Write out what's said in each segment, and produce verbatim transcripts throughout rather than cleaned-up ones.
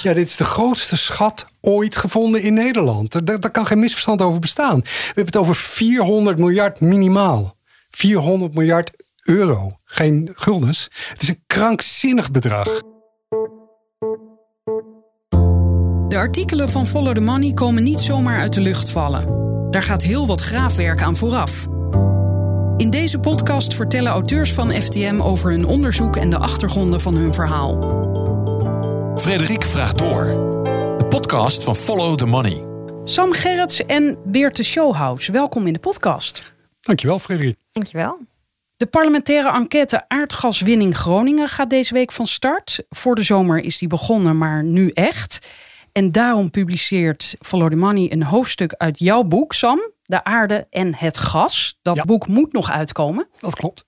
schat? Ja, dit is de grootste schat ooit gevonden in Nederland. Daar, daar kan geen misverstand over bestaan. We hebben het over vierhonderd miljard minimaal. vierhonderd miljard euro. Geen guldens. Het is een krankzinnig bedrag. De artikelen van Follow the Money komen niet zomaar uit de lucht vallen. Daar gaat heel wat graafwerk aan vooraf. In deze podcast vertellen auteurs van F T M over hun onderzoek en de achtergronden van hun verhaal. Frederik vraagt door. De podcast van Follow the Money. Sam Gerrits en Beert de Showhouse, welkom in de podcast. Dankjewel, Frederik. Dankjewel. De parlementaire enquête Aardgaswinning Groningen gaat deze week van start. Voor de zomer is die begonnen, maar nu echt. En daarom publiceert Follow the Money een hoofdstuk uit jouw boek, Sam, De Aarde en het Gas. Dat ja. boek moet nog uitkomen. Dat klopt.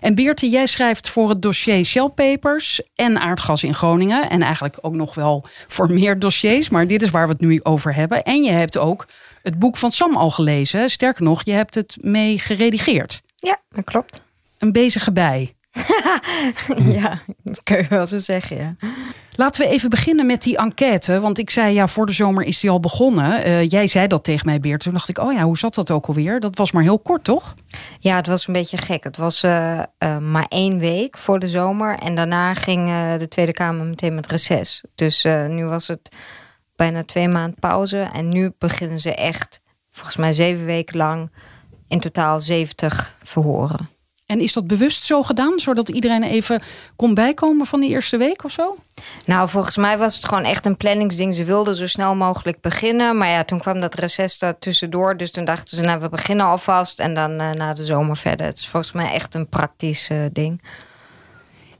En Beertje, jij schrijft voor het dossier Shell Papers en aardgas in Groningen. En eigenlijk ook nog wel voor meer dossiers. Maar dit is waar we het nu over hebben. En je hebt ook het boek van Sam al gelezen. Sterker nog, je hebt het mee geredigeerd. Ja, dat klopt. Een bezige bij. Ja, dat kun je wel zo zeggen, ja. Laten we even beginnen met die enquête. Want ik zei, ja, voor de zomer is die al begonnen. Uh, jij zei dat tegen mij, Beert. Toen dacht ik, oh ja, hoe zat dat ook alweer? Dat was maar heel kort, toch? Ja, het was een beetje gek. Het was uh, uh, maar één week voor de zomer. En daarna ging uh, de Tweede Kamer meteen met reces. Dus uh, nu was het bijna twee maanden pauze. En nu beginnen ze echt, volgens mij zeven weken lang, in totaal zeventig verhoren. En is dat bewust zo gedaan, zodat iedereen even kon bijkomen van die eerste week of zo? Nou, volgens mij was het gewoon echt een planningsding. Ze wilden zo snel mogelijk beginnen. Maar ja, toen kwam dat reces daar tussendoor. Dus toen dachten ze, nou, we beginnen alvast. En dan uh, na de zomer verder. Het is volgens mij echt een praktisch uh, ding.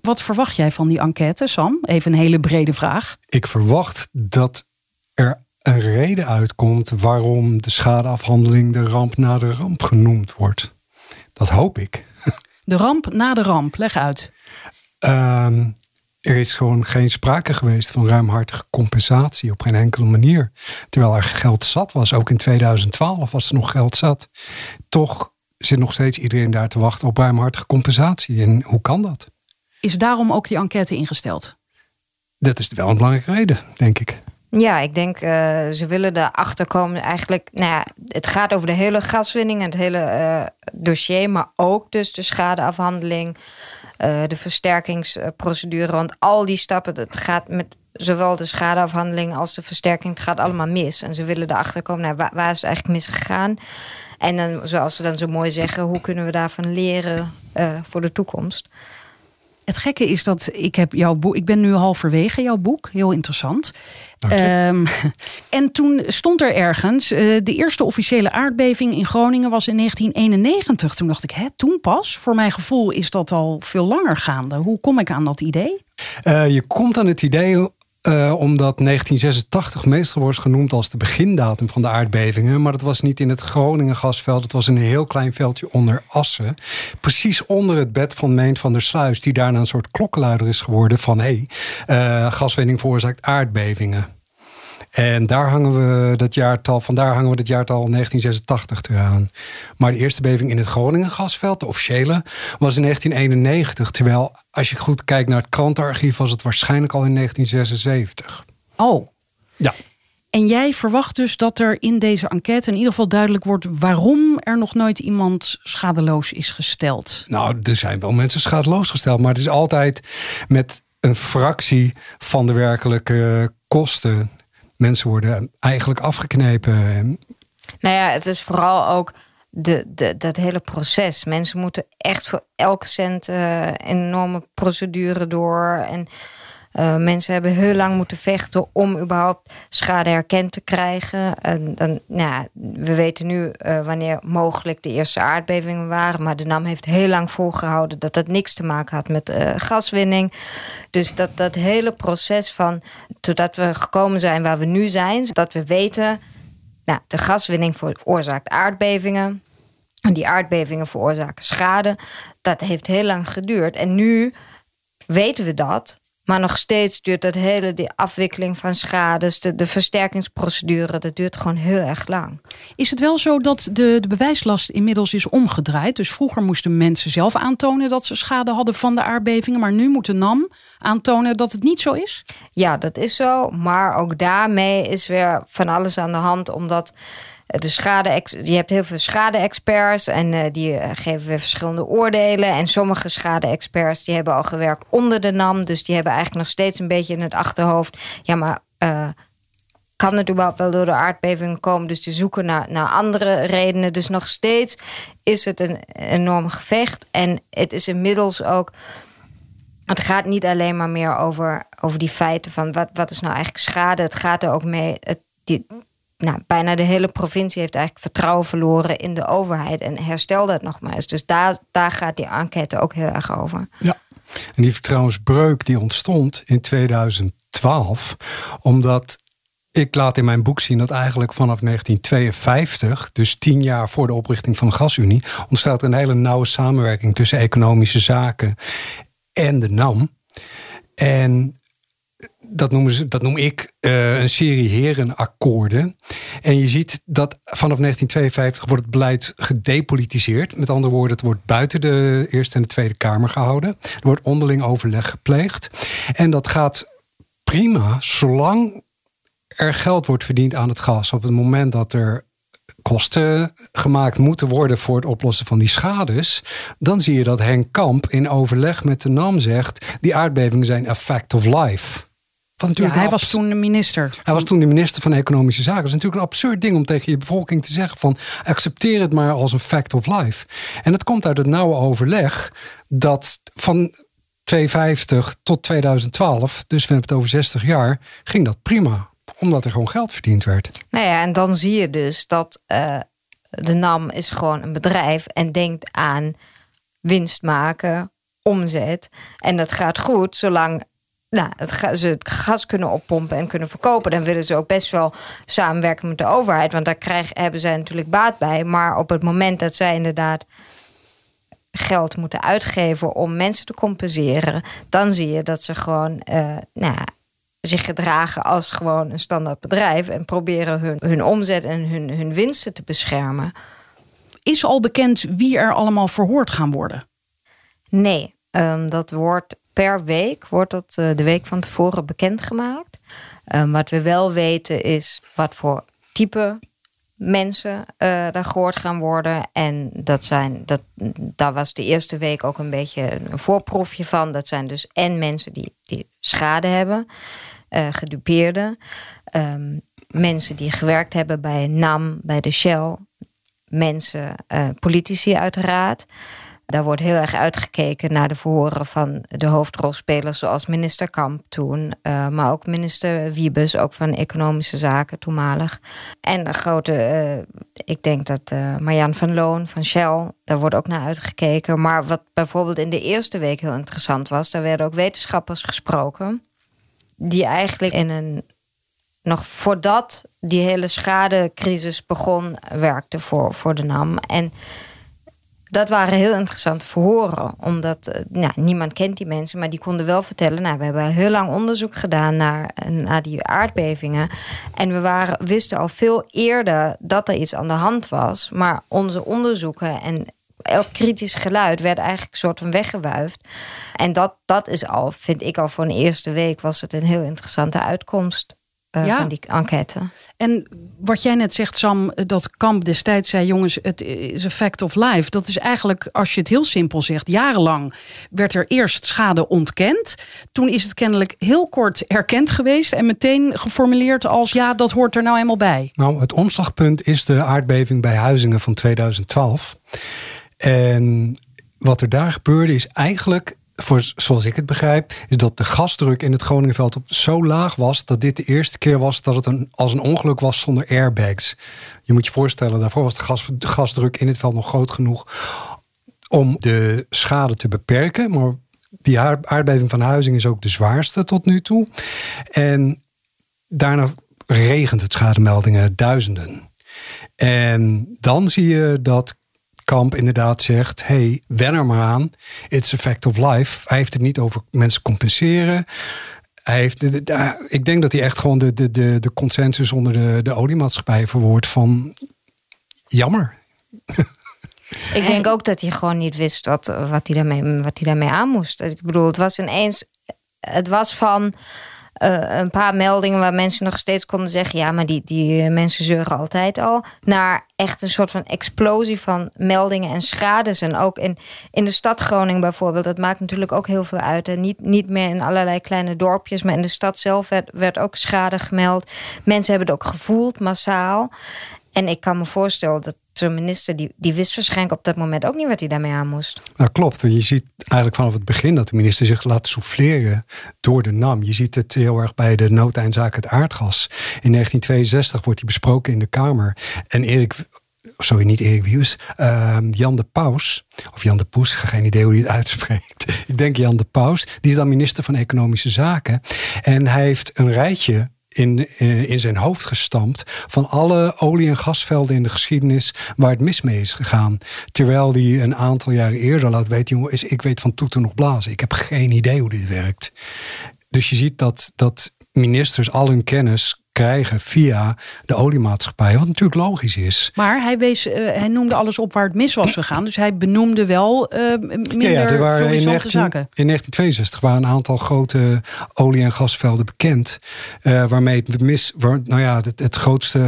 Wat verwacht jij van die enquête, Sam? Even een hele brede vraag. Ik verwacht dat er een reden uitkomt waarom de schadeafhandeling de ramp na de ramp genoemd wordt. Dat hoop ik. De ramp na de ramp, leg uit. Uh, er is gewoon geen sprake geweest van ruimhartige compensatie op geen enkele manier. Terwijl er geld zat was, ook in tweeduizend twaalf was er nog geld zat. Toch zit nog steeds iedereen daar te wachten op ruimhartige compensatie. En hoe kan dat? Is daarom ook die enquête ingesteld? Dat is wel een belangrijke reden, denk ik. Ja, ik denk uh, ze willen erachter komen. Eigenlijk, nou ja, het gaat over de hele gaswinning en het hele uh, dossier. Maar ook dus de schadeafhandeling, uh, de versterkingsprocedure. Want al die stappen, het gaat met zowel de schadeafhandeling als de versterking. Het gaat allemaal mis. En ze willen erachter komen, nou, waar, waar is het eigenlijk misgegaan? En dan, zoals ze dan zo mooi zeggen, hoe kunnen we daarvan leren uh, voor de toekomst? Het gekke is dat ik heb jouw boek. Ik ben nu halverwege jouw boek. Heel interessant. Um, en toen stond er ergens. Uh, de eerste officiële aardbeving in Groningen was in negentien eenennegentig. Toen dacht ik, hè, toen pas. Voor mijn gevoel is dat al veel langer gaande. Hoe kom ik aan dat idee? Uh, je komt aan het idee uh, omdat negentien zesentachtig meestal wordt genoemd als de begindatum van de aardbevingen. Maar dat was niet in het Groningen gasveld. Het was een heel klein veldje onder Assen. Precies onder het bed van Meent van der Sluis. Die daarna een soort klokkenluider is geworden van hé, hey, uh, gaswinning veroorzaakt aardbevingen. En daar hangen we dat jaartal, vandaar hangen we dat jaartal negentien zesentachtig eraan. Maar de eerste beving in het Groningen gasveld, de officiële, was in negentien eenennegentig. Terwijl, als je goed kijkt naar het krantenarchief, was het waarschijnlijk al in negentien zesenzeventig. Oh. Ja. En jij verwacht dus dat er in deze enquête in ieder geval duidelijk wordt waarom er nog nooit iemand schadeloos is gesteld? Nou, er zijn wel mensen schadeloos gesteld, maar het is altijd met een fractie van de werkelijke kosten. Mensen worden eigenlijk afgeknepen. Nou ja, het is vooral ook de, de, dat hele proces. Mensen moeten echt voor elke cent uh, enorme procedure door. En uh, mensen hebben heel lang moeten vechten om überhaupt schade erkend te krijgen. En dan, nou, we weten nu uh, wanneer mogelijk de eerste aardbevingen waren. Maar de NAM heeft heel lang volgehouden dat dat niks te maken had met uh, gaswinning. Dus dat, dat hele proces van, totdat we gekomen zijn waar we nu zijn, dat we weten, nou, de gaswinning veroorzaakt aardbevingen. En die aardbevingen veroorzaken schade. Dat heeft heel lang geduurd. En nu weten we dat. Maar nog steeds duurt dat hele, die afwikkeling van schades, de, de versterkingsprocedure, dat duurt gewoon heel erg lang. Is het wel zo dat de, de bewijslast inmiddels is omgedraaid? Dus vroeger moesten mensen zelf aantonen dat ze schade hadden van de aardbevingen, maar nu moet de NAM aantonen dat het niet zo is? Ja, dat is zo. Maar ook daarmee is weer van alles aan de hand, omdat de schade, je hebt heel veel schade-experts en uh, die geven weer verschillende oordelen. En sommige schade-experts die hebben al gewerkt onder de NAM. Dus die hebben eigenlijk nog steeds een beetje in het achterhoofd. Ja, maar uh, kan het überhaupt wel door de aardbevingen komen? Dus die zoeken naar, naar andere redenen. Dus nog steeds is het een enorm gevecht. En het is inmiddels ook, het gaat niet alleen maar meer over, over die feiten van wat, wat is nou eigenlijk schade. Het gaat er ook mee, het, die, Nou, bijna de hele provincie heeft eigenlijk vertrouwen verloren in de overheid. En herstel dat nog maar eens. Dus daar, daar gaat die enquête ook heel erg over. Ja, en die vertrouwensbreuk die ontstond in tweeduizend twaalf. Omdat, ik laat in mijn boek zien dat eigenlijk vanaf negentien tweeënvijftig... dus tien jaar voor de oprichting van de Gasunie, ontstaat er een hele nauwe samenwerking tussen economische zaken en de NAM. En Dat, noemen ze, dat noem ik uh, een serie herenakkoorden. En je ziet dat vanaf negentien tweeënvijftig wordt het beleid gedepolitiseerd. Met andere woorden, het wordt buiten de Eerste en de Tweede Kamer gehouden. Er wordt onderling overleg gepleegd. En dat gaat prima zolang er geld wordt verdiend aan het gas. Op het moment dat er kosten gemaakt moeten worden voor het oplossen van die schades, dan zie je dat Henk Kamp in overleg met de NAM zegt, die aardbevingen zijn a fact of life. Ja, hij abs- was toen de minister. Hij was toen de minister van Economische Zaken. Dat is natuurlijk een absurd ding om tegen je bevolking te zeggen van, accepteer het maar als een fact of life. En dat komt uit het nauwe overleg dat van tweeënvijftig tot tweeduizend twaalf, dus we hebben het over zestig jaar, ging dat prima. Omdat er gewoon geld verdiend werd. Nou ja, en dan zie je dus dat uh, de NAM is gewoon een bedrijf en denkt aan winst maken, omzet. En dat gaat goed zolang nou, het ga, ze het gas kunnen oppompen en kunnen verkopen. Dan willen ze ook best wel samenwerken met de overheid. Want daar krijgen, hebben zij natuurlijk baat bij. Maar op het moment dat zij inderdaad geld moeten uitgeven om mensen te compenseren, dan zie je dat ze gewoon Uh, nou, zich gedragen als gewoon een standaard bedrijf en proberen hun, hun omzet en hun, hun winsten te beschermen. Is al bekend wie er allemaal verhoord gaan worden? Nee, um, dat wordt per week, wordt dat uh, de week van tevoren bekendgemaakt. Um, wat we wel weten is wat voor type mensen uh, daar gehoord gaan worden. En dat zijn, dat, daar was de eerste week ook een beetje een voorproefje van. Dat zijn dus en mensen die, die schade hebben, uh, gedupeerden. Um, mensen die gewerkt hebben bij NAM, bij de Shell. Mensen, uh, politici uiteraard. Daar wordt heel erg uitgekeken naar de verhoren van de hoofdrolspelers, zoals minister Kamp toen, uh, maar ook minister Wiebes, ook van Economische Zaken toenmalig. En de grote, uh, ik denk dat uh, Marjan van Loon van Shell, daar wordt ook naar uitgekeken. Maar wat bijvoorbeeld in de eerste week heel interessant was, daar werden ook wetenschappers gesproken, die eigenlijk in een, nog voordat die hele schadecrisis begon, werkten voor, voor de NAM. En dat waren heel interessante verhoren. Omdat nou, niemand kent die mensen, maar die konden wel vertellen, nou, we hebben heel lang onderzoek gedaan naar, naar die aardbevingen. En we waren, wisten al veel eerder dat er iets aan de hand was. Maar onze onderzoeken en elk kritisch geluid werd eigenlijk een soort van weggewuifd. En dat, dat is al, vind ik al voor een eerste week, was het een heel interessante uitkomst. Uh, ja. Van die enquête. En wat jij net zegt, Sam, dat Kamp destijds zei, jongens, het is een fact of life. Dat is eigenlijk, als je het heel simpel zegt, jarenlang werd er eerst schade ontkend. Toen is het kennelijk heel kort erkend geweest en meteen geformuleerd als, ja, dat hoort er nou helemaal bij. Nou, het omslagpunt is de aardbeving bij Huizingen van tweeduizend twaalf. En wat er daar gebeurde is eigenlijk, voor, zoals ik het begrijp, is dat de gasdruk in het Groningenveld op zo laag was dat dit de eerste keer was dat het een, als een ongeluk was zonder airbags. Je moet je voorstellen, daarvoor was de, gas, de gasdruk in het veld nog groot genoeg om de schade te beperken. Maar die aardbeving van Huizingen is ook de zwaarste tot nu toe. En daarna regent het schademeldingen duizenden. En dan zie je dat Kamp inderdaad zegt, hey, wen er maar aan. It's a fact of life. Hij heeft het niet over mensen compenseren. Hij heeft, ik denk dat hij echt gewoon de, de, de, de consensus onder de, de oliemaatschappij verwoordt van jammer. Ik denk ook dat hij gewoon niet wist wat, wat, hij daarmee, wat hij daarmee aan moest. Ik bedoel, het was ineens, het was van uh, een paar meldingen waar mensen nog steeds konden zeggen, ja, maar die, die mensen zeuren altijd al, naar echt een soort van explosie van meldingen en schades. En ook in, in de stad Groningen bijvoorbeeld, dat maakt natuurlijk ook heel veel uit. En niet, niet meer in allerlei kleine dorpjes, maar in de stad zelf werd, werd ook schade gemeld. Mensen hebben het ook gevoeld, massaal. En ik kan me voorstellen dat zo'n minister, die, die wist waarschijnlijk op dat moment ook niet wat hij daarmee aan moest. Nou, klopt, want je ziet eigenlijk vanaf het begin dat de minister zich laat souffleren door de NAM. Je ziet het heel erg bij de noodeinzaak het aardgas. In negentien tweeënzestig wordt die besproken in de Kamer. En Erik, sorry, niet Erik Wiebes, uh, Jan de Pous, of Jan de Pous, geen idee hoe hij het uitspreekt. Ik denk Jan de Pous, die is dan minister van Economische Zaken. En hij heeft een rijtje In, in zijn hoofd gestampt van alle olie- en gasvelden in de geschiedenis waar het mis mee is gegaan. Terwijl hij een aantal jaren eerder laat weten, jongen, is, ik weet van toeten nog blazen. Ik heb geen idee hoe dit werkt. Dus je ziet dat, dat ministers al hun kennis krijgen via de oliemaatschappij, wat natuurlijk logisch is. Maar hij, wees, uh, hij noemde alles op waar het mis was gegaan, dus hij benoemde wel uh, minder ja, ja, er waren verliezante zaken. In negentien tweeënzestig waren een aantal grote olie- en gasvelden bekend, uh, waarmee het mis, waar, nou ja, het, het grootste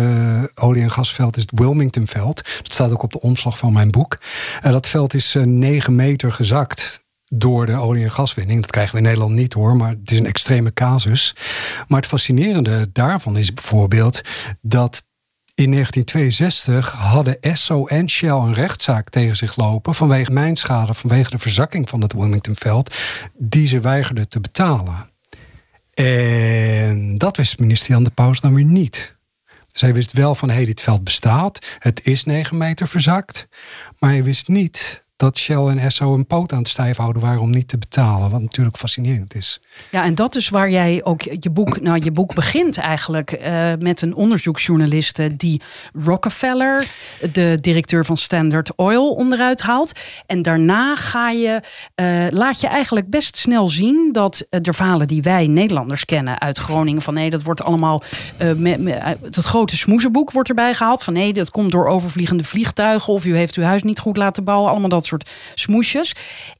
olie- en gasveld is het Wilmingtonveld. Dat staat ook op de omslag van mijn boek. Uh, dat veld is uh, negen meter gezakt door de olie- en gaswinning. Dat krijgen we in Nederland niet hoor, maar het is een extreme casus. Maar het fascinerende daarvan is bijvoorbeeld dat in negentien tweeënzestig hadden Esso en Shell een rechtszaak tegen zich lopen vanwege mijnschade, vanwege de verzakking van het Wilmingtonveld, die ze weigerden te betalen. En dat wist minister Jan de Pous dan weer niet. Dus hij wist wel van, hé, hey, dit veld bestaat, het is negen meter verzakt, maar hij wist niet dat Shell en Esso een poot aan het stijf houden waren om niet te betalen. Wat natuurlijk fascinerend is. Ja, en dat is waar jij ook je boek... Nou, je boek begint eigenlijk uh, met een onderzoeksjournaliste die Rockefeller, de directeur van Standard Oil, onderuit haalt. En daarna ga je, uh, laat je eigenlijk best snel zien dat uh, de verhalen die wij Nederlanders kennen uit Groningen, van nee, dat wordt allemaal... Uh, me, me, uh, dat grote smoezenboek wordt erbij gehaald. Van nee, dat komt door overvliegende vliegtuigen, of u heeft uw huis niet goed laten bouwen. Allemaal dat soort soort smoesjes.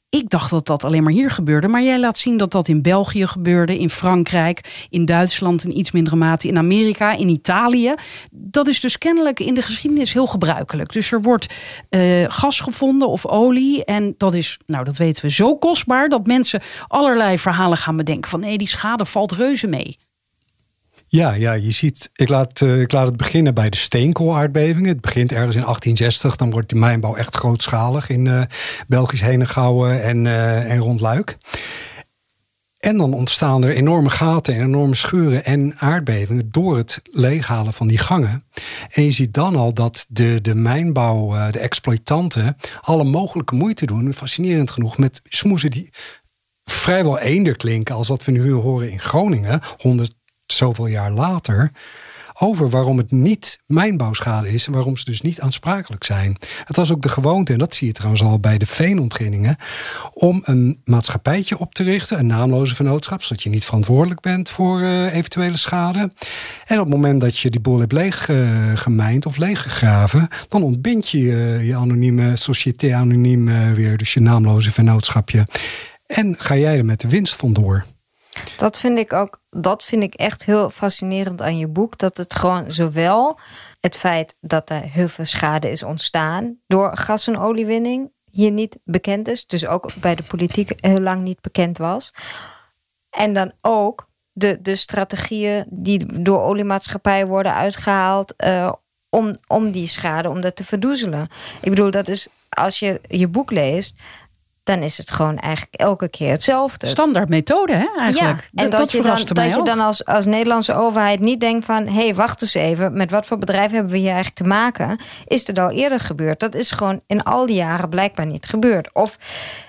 Ik dacht dat dat alleen maar hier gebeurde. Maar jij laat zien dat dat in België gebeurde, in Frankrijk, in Duitsland in iets mindere mate, in Amerika, in Italië. Dat is dus kennelijk in de geschiedenis heel gebruikelijk. Dus er wordt uh, gas gevonden of olie. En dat is, nou dat weten we, zo kostbaar dat mensen allerlei verhalen gaan bedenken van nee, die schade valt reuze mee. Ja, ja, je ziet, ik laat, uh, ik laat het beginnen bij de steenkoolaardbevingen. Het begint ergens in achttien zestig, dan wordt de mijnbouw echt grootschalig in uh, Belgisch Henegouwen en, uh, en rond Luik. En dan ontstaan er enorme gaten en enorme schuren en aardbevingen door het leeghalen van die gangen. En je ziet dan al dat de, de mijnbouw, uh, de exploitanten, alle mogelijke moeite doen, fascinerend genoeg, met smoezen die vrijwel eender klinken als wat we nu horen in Groningen, honderd zoveel jaar later, over waarom het niet mijnbouwschade is en waarom ze dus niet aansprakelijk zijn. Het was ook de gewoonte, en dat zie je trouwens al bij de veenontginningen, om een maatschappijtje op te richten, een naamloze vennootschap, zodat je niet verantwoordelijk bent voor uh, eventuele schade. En op het moment dat je die boel hebt leeg uh, gemijnd of leeggegraven, dan ontbind je uh, je anonieme société anoniem uh, weer, dus je naamloze vennootschapje. En ga jij er met de winst vandoor. Dat vind ik ook, dat vind ik echt heel fascinerend aan je boek. Dat het gewoon zowel het feit dat er heel veel schade is ontstaan door gas- en oliewinning hier niet bekend is. Dus ook bij de politiek heel lang niet bekend was. En dan ook de, de strategieën die door oliemaatschappijen worden uitgehaald uh, om, om die schade, om dat te verdoezelen. Ik bedoel, dat is als je je boek leest, dan is het gewoon eigenlijk elke keer hetzelfde. Standaard methode, hè, eigenlijk. Ja, en dat, dat, je, dan, dat je dan als, als Nederlandse overheid niet denkt van, hé, hey, wacht eens even, met wat voor bedrijf hebben we hier eigenlijk te maken? Is het al eerder gebeurd? Dat is gewoon in al die jaren blijkbaar niet gebeurd. Of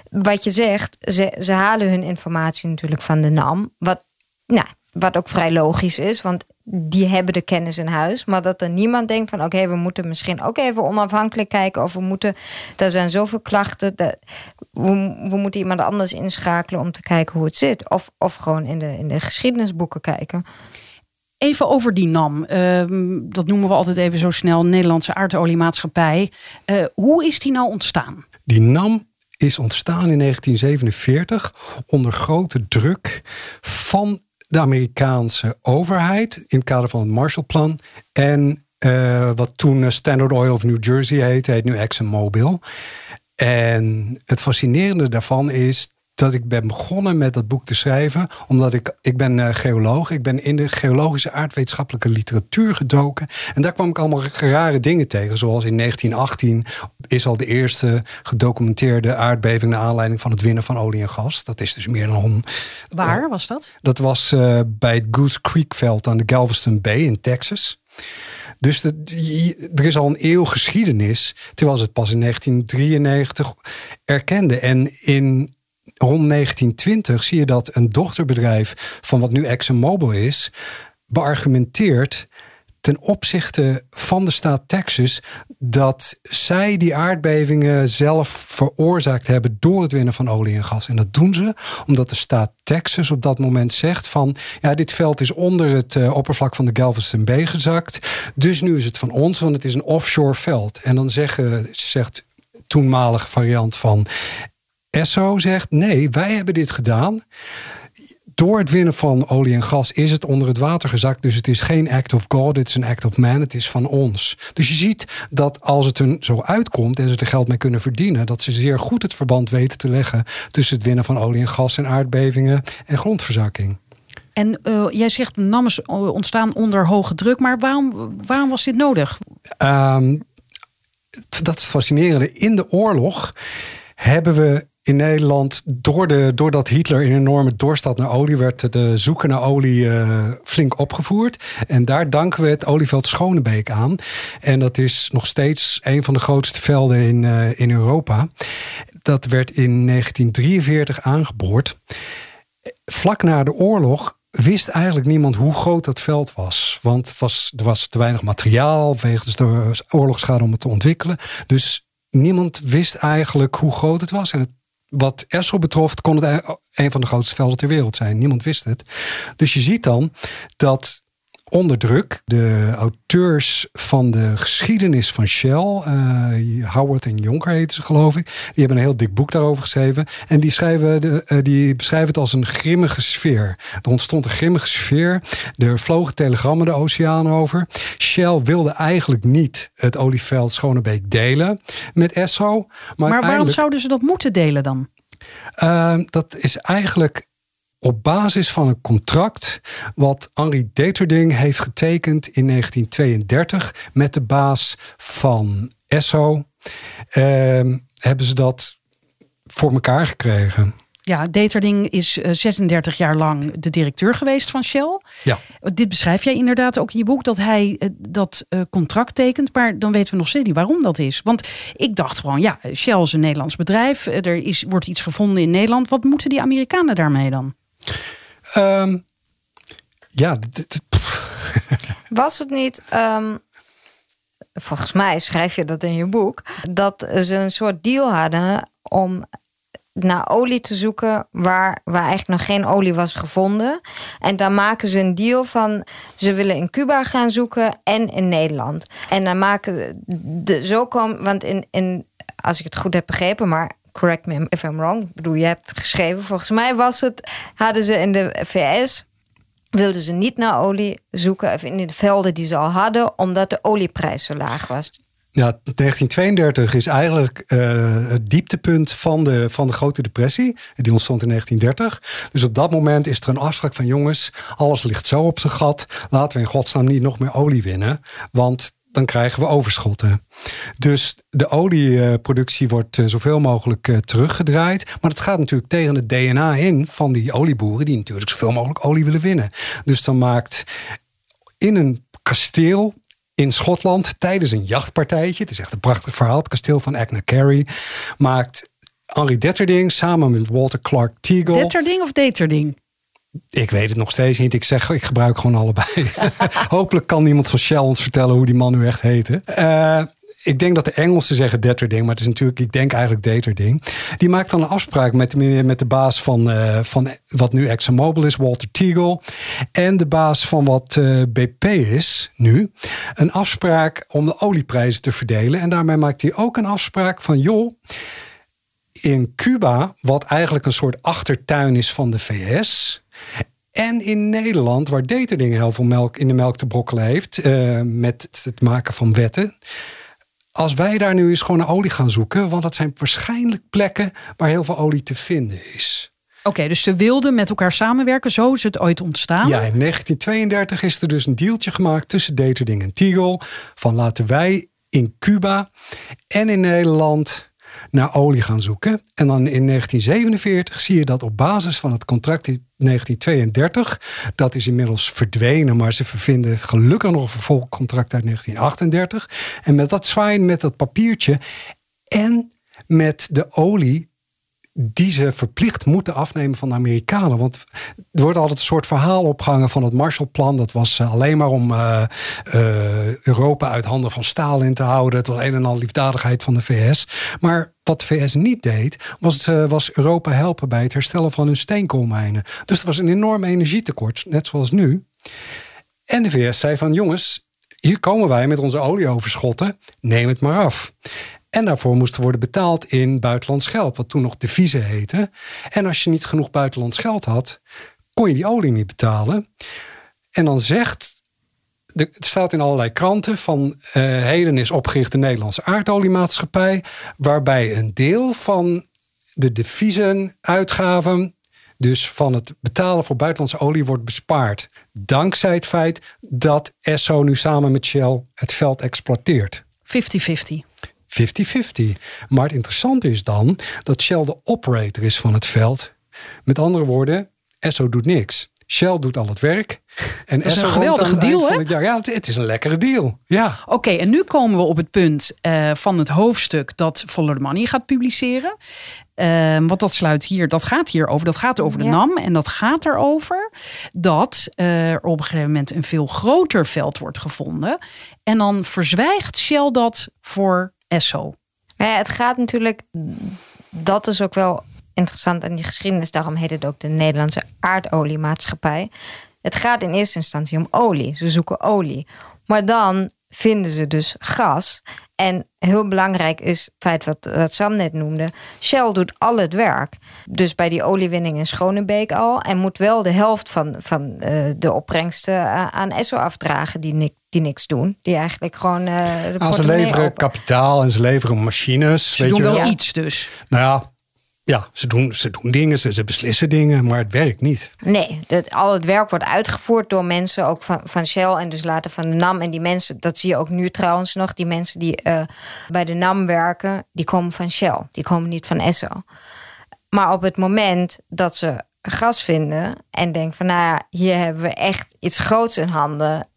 wat je zegt, ze, ze halen hun informatie natuurlijk van de NAM. Wat, nou, wat ook vrij logisch is, want die hebben de kennis in huis. Maar dat er niemand denkt van oké, okay, we moeten misschien ook even onafhankelijk kijken. Of we moeten, er zijn zoveel klachten. Dat, we, we moeten iemand anders inschakelen om te kijken hoe het zit. Of, of gewoon in de, in de geschiedenisboeken kijken. Even over die NAM. Uh, dat noemen we altijd even zo snel. Nederlandse aardoliemaatschappij. Uh, hoe is die nou ontstaan? Die NAM is ontstaan in negentien zevenenveertig onder grote druk van de Amerikaanse overheid in het kader van het Marshallplan en uh, wat toen Standard Oil of New Jersey heette, heet nu ExxonMobil. En het fascinerende daarvan is dat ik ben begonnen met dat boek te schrijven, omdat ik, ik ben uh, geoloog. Ik ben in de geologische aardwetenschappelijke literatuur gedoken. En daar kwam ik allemaal rare dingen tegen. Zoals in negentien achttien is al de eerste gedocumenteerde aardbeving naar aanleiding van het winnen van olie en gas. Dat is dus meer dan honderd. Waar uh, was dat? Dat was uh, bij het Goose Creekveld aan de Galveston Bay in Texas. Dus de, er is al een eeuw geschiedenis, terwijl ze het pas in negentien drieënnegentig erkende. En in rond negentien twintig zie je dat een dochterbedrijf van wat nu ExxonMobil is, beargumenteert ten opzichte van de staat Texas dat zij die aardbevingen zelf veroorzaakt hebben door het winnen van olie en gas. En dat doen ze omdat de staat Texas op dat moment zegt van ja, dit veld is onder het uh, oppervlak van de Galveston Bay gezakt. Dus nu is het van ons, want het is een offshore veld. En dan zeggen, zegt toenmalige variant van Esso zegt, nee, wij hebben dit gedaan. Door het winnen van olie en gas is het onder het water gezakt. Dus het is geen act of God, het is een act of man, het is van ons. Dus je ziet dat als het hun zo uitkomt en ze er geld mee kunnen verdienen, dat ze zeer goed het verband weten te leggen tussen het winnen van olie en gas en aardbevingen en grondverzakking. En uh, jij zegt, NAM is ontstaan onder hoge druk, maar waarom, waarom was dit nodig? Um, dat is het fascinerende. In de oorlog hebben we in Nederland, door de, doordat Hitler een enorme dorst had naar olie, werd de zoeken naar olie uh, flink opgevoerd. En daar danken we het olieveld Schonebeek aan. En dat is nog steeds een van de grootste velden in, uh, in Europa. Dat werd in negentien drieënveertig aangeboord. Vlak na de oorlog wist eigenlijk niemand hoe groot dat veld was. Want het was, er was te weinig materiaal, wegens de oorlogsschade om het te ontwikkelen. Dus niemand wist eigenlijk hoe groot het was. En het, wat Esso betrof, kon het een van de grootste velden ter wereld zijn. Niemand wist het. Dus je ziet dan dat onder druk de auteurs van de geschiedenis van Shell, Uh, Howard en Jonker heten ze, geloof ik. Die hebben een heel dik boek daarover geschreven. En die, schrijven de, uh, die beschrijven het als een grimmige sfeer. Er ontstond een grimmige sfeer. Er vlogen telegrammen de oceaan over. Shell wilde eigenlijk niet het olieveld Schonebeek delen met Esso. Maar, maar waarom uiteindelijk zouden ze dat moeten delen dan? Uh, dat is eigenlijk op basis van een contract wat Henri Deterding heeft getekend in negentien tweeëndertig... met de baas van Esso, eh, hebben ze dat voor elkaar gekregen. Ja, Deterding is zesendertig jaar lang de directeur geweest van Shell. Ja. Dit beschrijf jij inderdaad ook in je boek, dat hij dat contract tekent. Maar dan weten we nog steeds niet waarom dat is. Want ik dacht gewoon, ja, Shell is een Nederlands bedrijf. Er is, wordt iets gevonden in Nederland. Wat moeten die Amerikanen daarmee dan? Um, ja. Was het niet, um, volgens mij schrijf je dat in je boek, dat ze een soort deal hadden om naar olie te zoeken waar, waar eigenlijk nog geen olie was gevonden. En dan maken ze een deal van ze willen in Cuba gaan zoeken en in Nederland. En dan maken de, zo komen, want in, in, als ik het goed heb begrepen, maar correct me if I'm wrong. Ik bedoel, je hebt het geschreven. Volgens mij was het, hadden ze in de V S, wilden ze niet naar olie zoeken of in de velden die ze al hadden, omdat de olieprijs zo laag was. Ja, negentien tweeëndertig is eigenlijk uh, het dieptepunt van de, van de Grote Depressie. Die ontstond in negentien dertig. Dus op dat moment is er een afspraak van jongens, alles ligt zo op zijn gat. Laten we in godsnaam niet nog meer olie winnen. Want dan krijgen we overschotten. Dus de olieproductie wordt zoveel mogelijk teruggedraaid. Maar dat gaat natuurlijk tegen het D N A in van die olieboeren, die natuurlijk zoveel mogelijk olie willen winnen. Dus dan maakt in een kasteel in Schotland, tijdens een jachtpartijtje, het is echt een prachtig verhaal, het kasteel van Achnacarry, maakt Henri Deterding samen met Walter Clark Teagle. Deterding of Deterding? Ik weet het nog steeds niet. Ik zeg, ik gebruik gewoon allebei. Hopelijk kan iemand van Shell ons vertellen hoe die man nu echt heette. Uh, ik denk dat de Engelsen zeggen Deterding, maar het is natuurlijk, ik denk eigenlijk Deterding. Die maakt dan een afspraak met, met de baas van, uh, van wat nu ExxonMobil is, Walter Teagle. En de baas van wat uh, B P is nu. Een afspraak om de olieprijzen te verdelen. En daarmee maakt hij ook een afspraak van, joh, in Cuba, wat eigenlijk een soort achtertuin is van de V S... En in Nederland, waar Deterding heel veel melk in de melk te brokkelen heeft... Uh, met het maken van wetten. Als wij daar nu eens gewoon naar olie gaan zoeken... want dat zijn waarschijnlijk plekken waar heel veel olie te vinden is. Oké, okay, dus ze wilden met elkaar samenwerken. Zo is het ooit ontstaan. Ja, in negentien tweeëndertig is er dus een dealtje gemaakt tussen Deterding en Teagle... van laten wij in Cuba en in Nederland... naar olie gaan zoeken. En dan in negentien zevenenveertig zie je dat op basis van het contract in negentien tweeëndertig... dat is inmiddels verdwenen, maar ze vinden gelukkig nog een vervolgcontract uit negentien achtendertig. En met dat zwaaien, met dat papiertje en met de olie... die ze verplicht moeten afnemen van de Amerikanen. Want er wordt altijd een soort verhaal opgehangen van het Marshallplan. Dat was alleen maar om uh, uh, Europa uit handen van Stalin te houden. Het was een en al liefdadigheid van de V S. Maar wat de V S niet deed, was, uh, was Europa helpen bij het herstellen van hun steenkoolmijnen. Dus er was een enorm energietekort, net zoals nu. En de V S zei van, jongens, hier komen wij met onze olieoverschotten. Neem het maar af. En daarvoor moest worden betaald in buitenlands geld, wat toen nog deviezen heette. En als je niet genoeg buitenlands geld had, kon je die olie niet betalen. En dan zegt, het staat in allerlei kranten, van uh, heden is opgericht de Nederlandse aardoliemaatschappij, waarbij een deel van de deviezenuitgaven, dus van het betalen voor buitenlandse olie, wordt bespaard. Dankzij het feit dat Esso nu samen met Shell het veld exploiteert. fifty fifty. fifty fifty. Maar het interessante is dan dat Shell de operator is van het veld. Met andere woorden, Esso doet niks. Shell doet al het werk. En dat is Esso een geweldige deal, hè? He? Ja, ja, het is een lekkere deal. Ja. Oké, okay, en nu komen we op het punt uh, van het hoofdstuk dat Follow the Money gaat publiceren. Uh, want dat sluit hier, dat gaat hier over. Dat gaat over de ja. N A M en dat gaat erover dat uh, er op een gegeven moment een veel groter veld wordt gevonden. En dan verzwijgt Shell dat voor Esso. Ja, het gaat natuurlijk, dat is ook wel interessant aan die geschiedenis. Daarom heet het ook de Nederlandse aardoliemaatschappij. Het gaat in eerste instantie om olie. Ze zoeken olie. Maar dan vinden ze dus gas. En heel belangrijk is het feit wat, wat Sam net noemde. Shell doet al het werk. Dus bij die oliewinning in Schonebeek al. En moet wel de helft van, van uh, de opbrengsten aan Esso afdragen. Die niks, die niks doen. Die eigenlijk gewoon uh, de nou, ze leveren op. kapitaal en ze leveren machines. Ze weet doen je wel ja. iets dus. Nou ja. Ja, ze doen, ze doen dingen, ze, ze beslissen dingen, maar het werkt niet. Nee, dat, al het werk wordt uitgevoerd door mensen, ook van, van Shell en dus later van de N A M. En die mensen, dat zie je ook nu trouwens nog, die mensen die uh, bij de N A M werken, die komen van Shell, die komen niet van Esso. Maar op het moment dat ze gas vinden en denken van nou ja, hier hebben we echt iets groots in handen.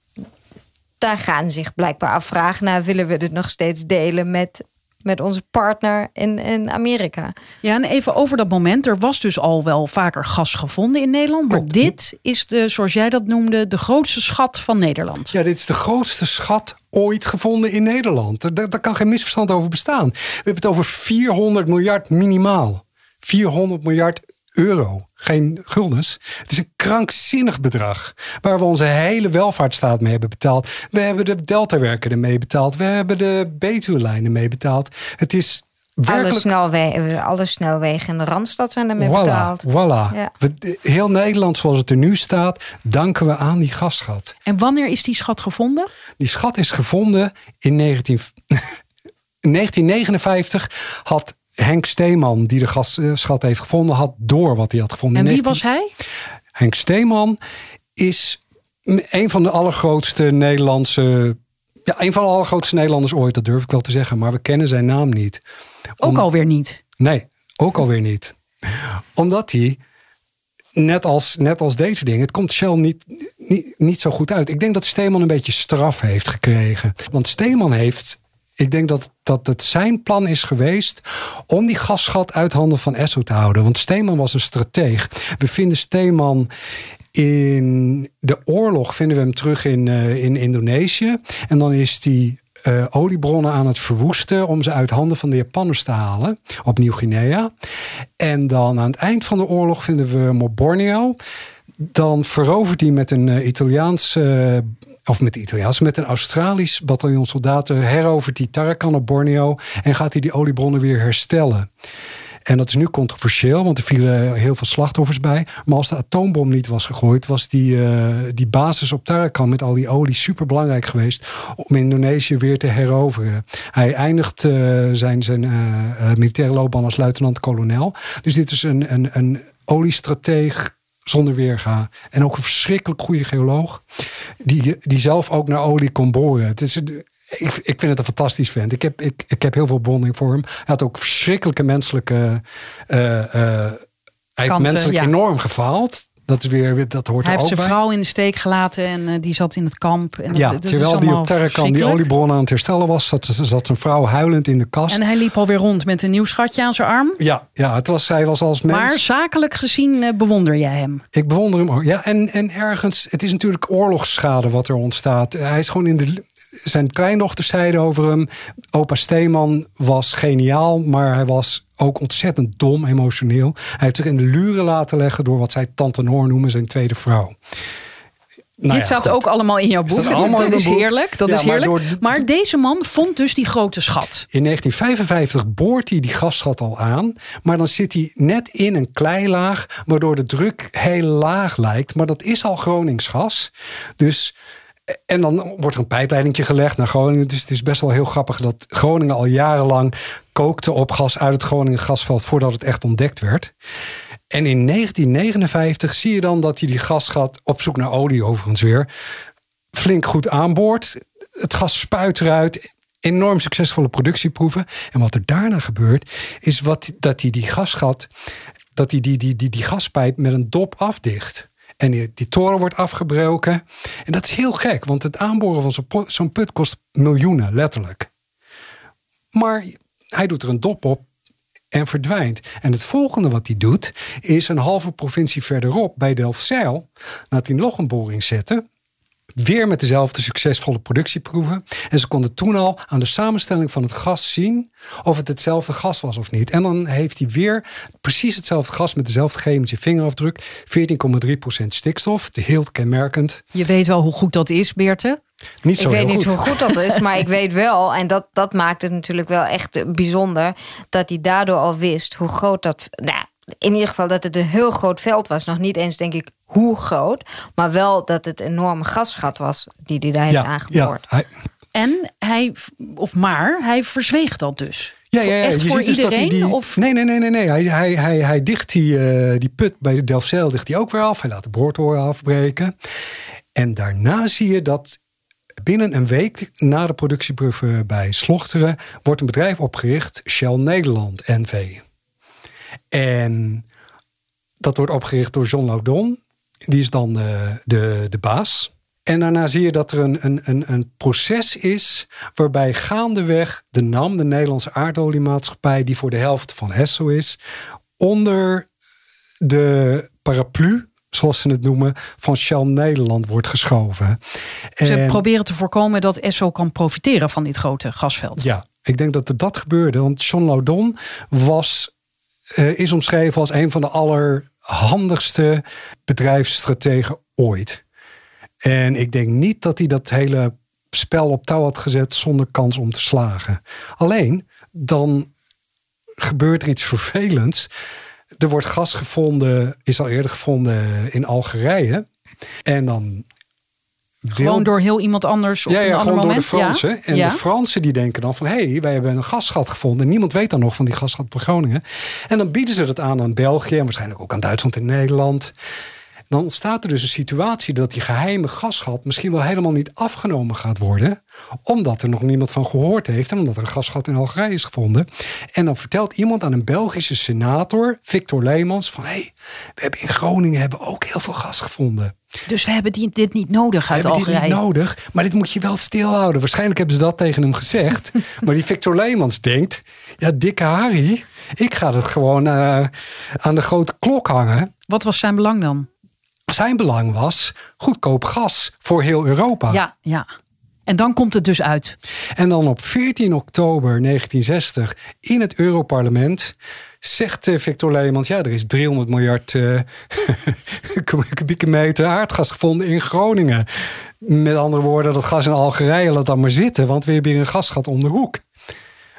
Daar gaan ze zich blijkbaar afvragen, nou willen we dit nog steeds delen met... met onze partner in, in Amerika. Ja, en even over dat moment. Er was dus al wel vaker gas gevonden in Nederland. Maar dit is, de, zoals jij dat noemde, de grootste schat van Nederland. Ja, dit is de grootste schat ooit gevonden in Nederland. Daar, daar kan geen misverstand over bestaan. We hebben het over vierhonderd miljard minimaal. vierhonderd miljard euro. Geen guldens. Het is een krankzinnig bedrag. Waar we onze hele welvaartsstaat mee hebben betaald. We hebben de deltawerken ermee betaald. We hebben de Betuwelijnen mee betaald. Het is werkelijk... Alle snelwegen, alle snelwegen in de Randstad zijn ermee voilà, betaald. Voilà. Ja. We, heel Nederland zoals het er nu staat, danken we aan die gasschat. En wanneer is die schat gevonden? Die schat is gevonden in negentien negenenvijftig had... Henk Steeman, die de gasschat heeft gevonden, had door wat hij had gevonden. En wie was hij? Henk Steeman is een van de allergrootste Nederlandse... Ja, een van de allergrootste Nederlanders ooit, dat durf ik wel te zeggen. Maar we kennen zijn naam niet. Om... Ook alweer niet? Nee, ook alweer niet. Omdat hij... Net als, net als deze ding. Het komt Shell niet, niet, niet zo goed uit. Ik denk dat Steeman een beetje straf heeft gekregen. Want Steeman heeft... Ik denk dat, dat het zijn plan is geweest om die gasgat uit handen van Esso te houden. Want Steeman was een strateeg. We vinden Steeman in de oorlog vinden we hem terug in, uh, in Indonesië. En dan is hij uh, oliebronnen aan het verwoesten om ze uit handen van de Japanners te halen. Op Nieuw-Guinea. En dan aan het eind van de oorlog vinden we hem op Borneo. Dan verovert hij met een uh, Italiaans... Uh, Of met de Italiaans, met een Australisch bataljon soldaten herovert hij Tarakan op Borneo en gaat hij die oliebronnen weer herstellen. En dat is nu controversieel, want er vielen heel veel slachtoffers bij. Maar als de atoombom niet was gegooid, was die, uh, die basis op Tarakan met al die olie superbelangrijk geweest om Indonesië weer te heroveren. Hij eindigt uh, zijn, zijn uh, militaire loopbaan als luitenant-kolonel. Dus dit is een, een, een oliestrateeg zonder weerga. En ook een verschrikkelijk goede geoloog. Die, die zelf ook naar olie kon boren. Het is, ik, ik vind het een fantastisch vent. Ik heb, ik, ik heb heel veel bewondering voor hem. Hij had ook verschrikkelijke menselijke... Uh, uh, hij Kanten, heeft menselijk ja. enorm gefaald. Dat, is weer, dat hoort hij er ook bij. Hij heeft zijn vrouw in de steek gelaten en uh, die zat in het kamp. En ja, dat, dat terwijl die op Tarakan die oliebron aan het herstellen was, zat, zat zijn vrouw huilend in de kast. En hij liep alweer rond met een nieuw schatje aan zijn arm. Ja, ja het was, hij was als mens. Maar zakelijk gezien uh, bewonder jij hem? Ik bewonder hem ook. Ja, en, en ergens, het is natuurlijk oorlogsschade wat er ontstaat. Hij is gewoon in de... Zijn kleindochters zeiden over hem. Opa Steeman was geniaal, maar hij was ook ontzettend dom, emotioneel. Hij heeft zich in de luren laten leggen door wat zij Tante Noor noemen, zijn tweede vrouw. Nou Dit ja, staat goed. Ook allemaal in jouw boek. Dat, allemaal dat, in is, boek? Heerlijk, dat ja, is heerlijk. Maar, door... maar deze man vond dus die grote schat. In negentien vijfenvijftig boort hij die gasschat al aan. Maar dan zit hij net in een kleilaag, waardoor de druk heel laag lijkt. Maar dat is al Gronings gas. Dus... En dan wordt er een pijpleidingje gelegd naar Groningen. Dus het is best wel heel grappig dat Groningen al jarenlang kookte op gas uit het Groningen gasveld voordat het echt ontdekt werd. En in negentien negenenvijftig zie je dan dat hij die gasgat, op zoek naar olie overigens weer, flink goed aanboort. Het gas spuit eruit. Enorm succesvolle productieproeven. En wat er daarna gebeurt, is wat, dat hij die gasgat, dat hij die, die, die, die gaspijp met een dop afdicht. En die, die toren wordt afgebroken. En dat is heel gek, want het aanboren van zo'n put kost miljoenen, letterlijk. Maar hij doet er een dop op en verdwijnt. En het volgende wat hij doet, is een halve provincie verderop bij Delfzijl, laat hij nog een boring zetten. Weer met dezelfde succesvolle productieproeven. En ze konden toen al aan de samenstelling van het gas zien of het hetzelfde gas was of niet. En dan heeft hij weer precies hetzelfde gas met dezelfde chemische vingerafdruk. veertien komma drie procent stikstof, heel kenmerkend. Je weet wel hoe goed dat is, Beerte. Niet zo ik weet niet goed. hoe goed dat is, maar ik weet wel, en dat, dat maakt het natuurlijk wel echt bijzonder, dat hij daardoor al wist hoe groot dat... Nou, in ieder geval dat het een heel groot veld was. Nog niet eens, denk ik, hoe groot. Maar wel dat het een enorme gasgat was die hij daar ja, heeft aangeboord. Ja, hij... En hij, of maar, hij verzweeg dat dus. Ja, ja, ja. Echt je voor ziet iedereen? Dus dat hij die, of... Nee, nee, nee, nee, nee. Hij, hij, hij, hij dicht die, uh, die put bij Delfzijl dicht hij ook weer af. Hij laat de boortoren afbreken. En daarna zie je dat binnen een week na de productieproeven bij Slochteren wordt een bedrijf opgericht, Shell Nederland N V. En dat wordt opgericht door John Loudon. Die is dan de, de, de baas. En daarna zie je dat er een, een, een proces is waarbij gaandeweg de NAM, de Nederlandse aardoliemaatschappij, die voor de helft van Esso is, onder de paraplu, zoals ze het noemen, van Shell Nederland wordt geschoven. En ze proberen te voorkomen dat Esso kan profiteren van dit grote gasveld. Ja, ik denk dat dat gebeurde. Want John Loudon was... Uh, is omschreven als een van de allerhandigste bedrijfsstrategen ooit. En ik denk niet dat hij dat hele spel op touw had gezet zonder kans om te slagen. Alleen, dan gebeurt er iets vervelends. Er wordt gas gevonden, is al eerder gevonden in Algerije. En dan... Gewoon deel... door heel iemand anders op ja, ja, een ander moment? Ja, gewoon door de Fransen. Ja. En ja. de Fransen die denken dan van... hé, hey, wij hebben een gasgat gevonden. Niemand weet dan nog van die gasgat bij Groningen. En dan bieden ze dat aan aan België... en waarschijnlijk ook aan Duitsland en Nederland. Dan ontstaat er dus een situatie dat die geheime gasgat misschien wel helemaal niet afgenomen gaat worden, omdat er nog niemand van gehoord heeft en omdat er een gasgat in Algerije is gevonden. En dan vertelt iemand aan een Belgische senator, Victor Leemans, van hé, hey, we hebben in Groningen hebben ook heel veel gas gevonden. Dus we hebben die, dit niet nodig uit Algerije. We hebben dit niet nodig, maar dit moet je wel stilhouden. Waarschijnlijk hebben ze dat tegen hem gezegd. Maar die Victor Leemans denkt, ja, dikke Harry, ik ga dat gewoon uh, aan de grote klok hangen. Wat was zijn belang dan? Zijn belang was goedkoop gas voor heel Europa. Ja, ja. En dan komt het dus uit. En dan op veertien oktober negentien zestig in het Europarlement zegt Victor Leemans, ja, er is driehonderd miljard uh, kubieke meter aardgas gevonden in Groningen. Met andere woorden, dat gas in Algerije, laat dan maar zitten, want we hebben hier een gasgat om de hoek.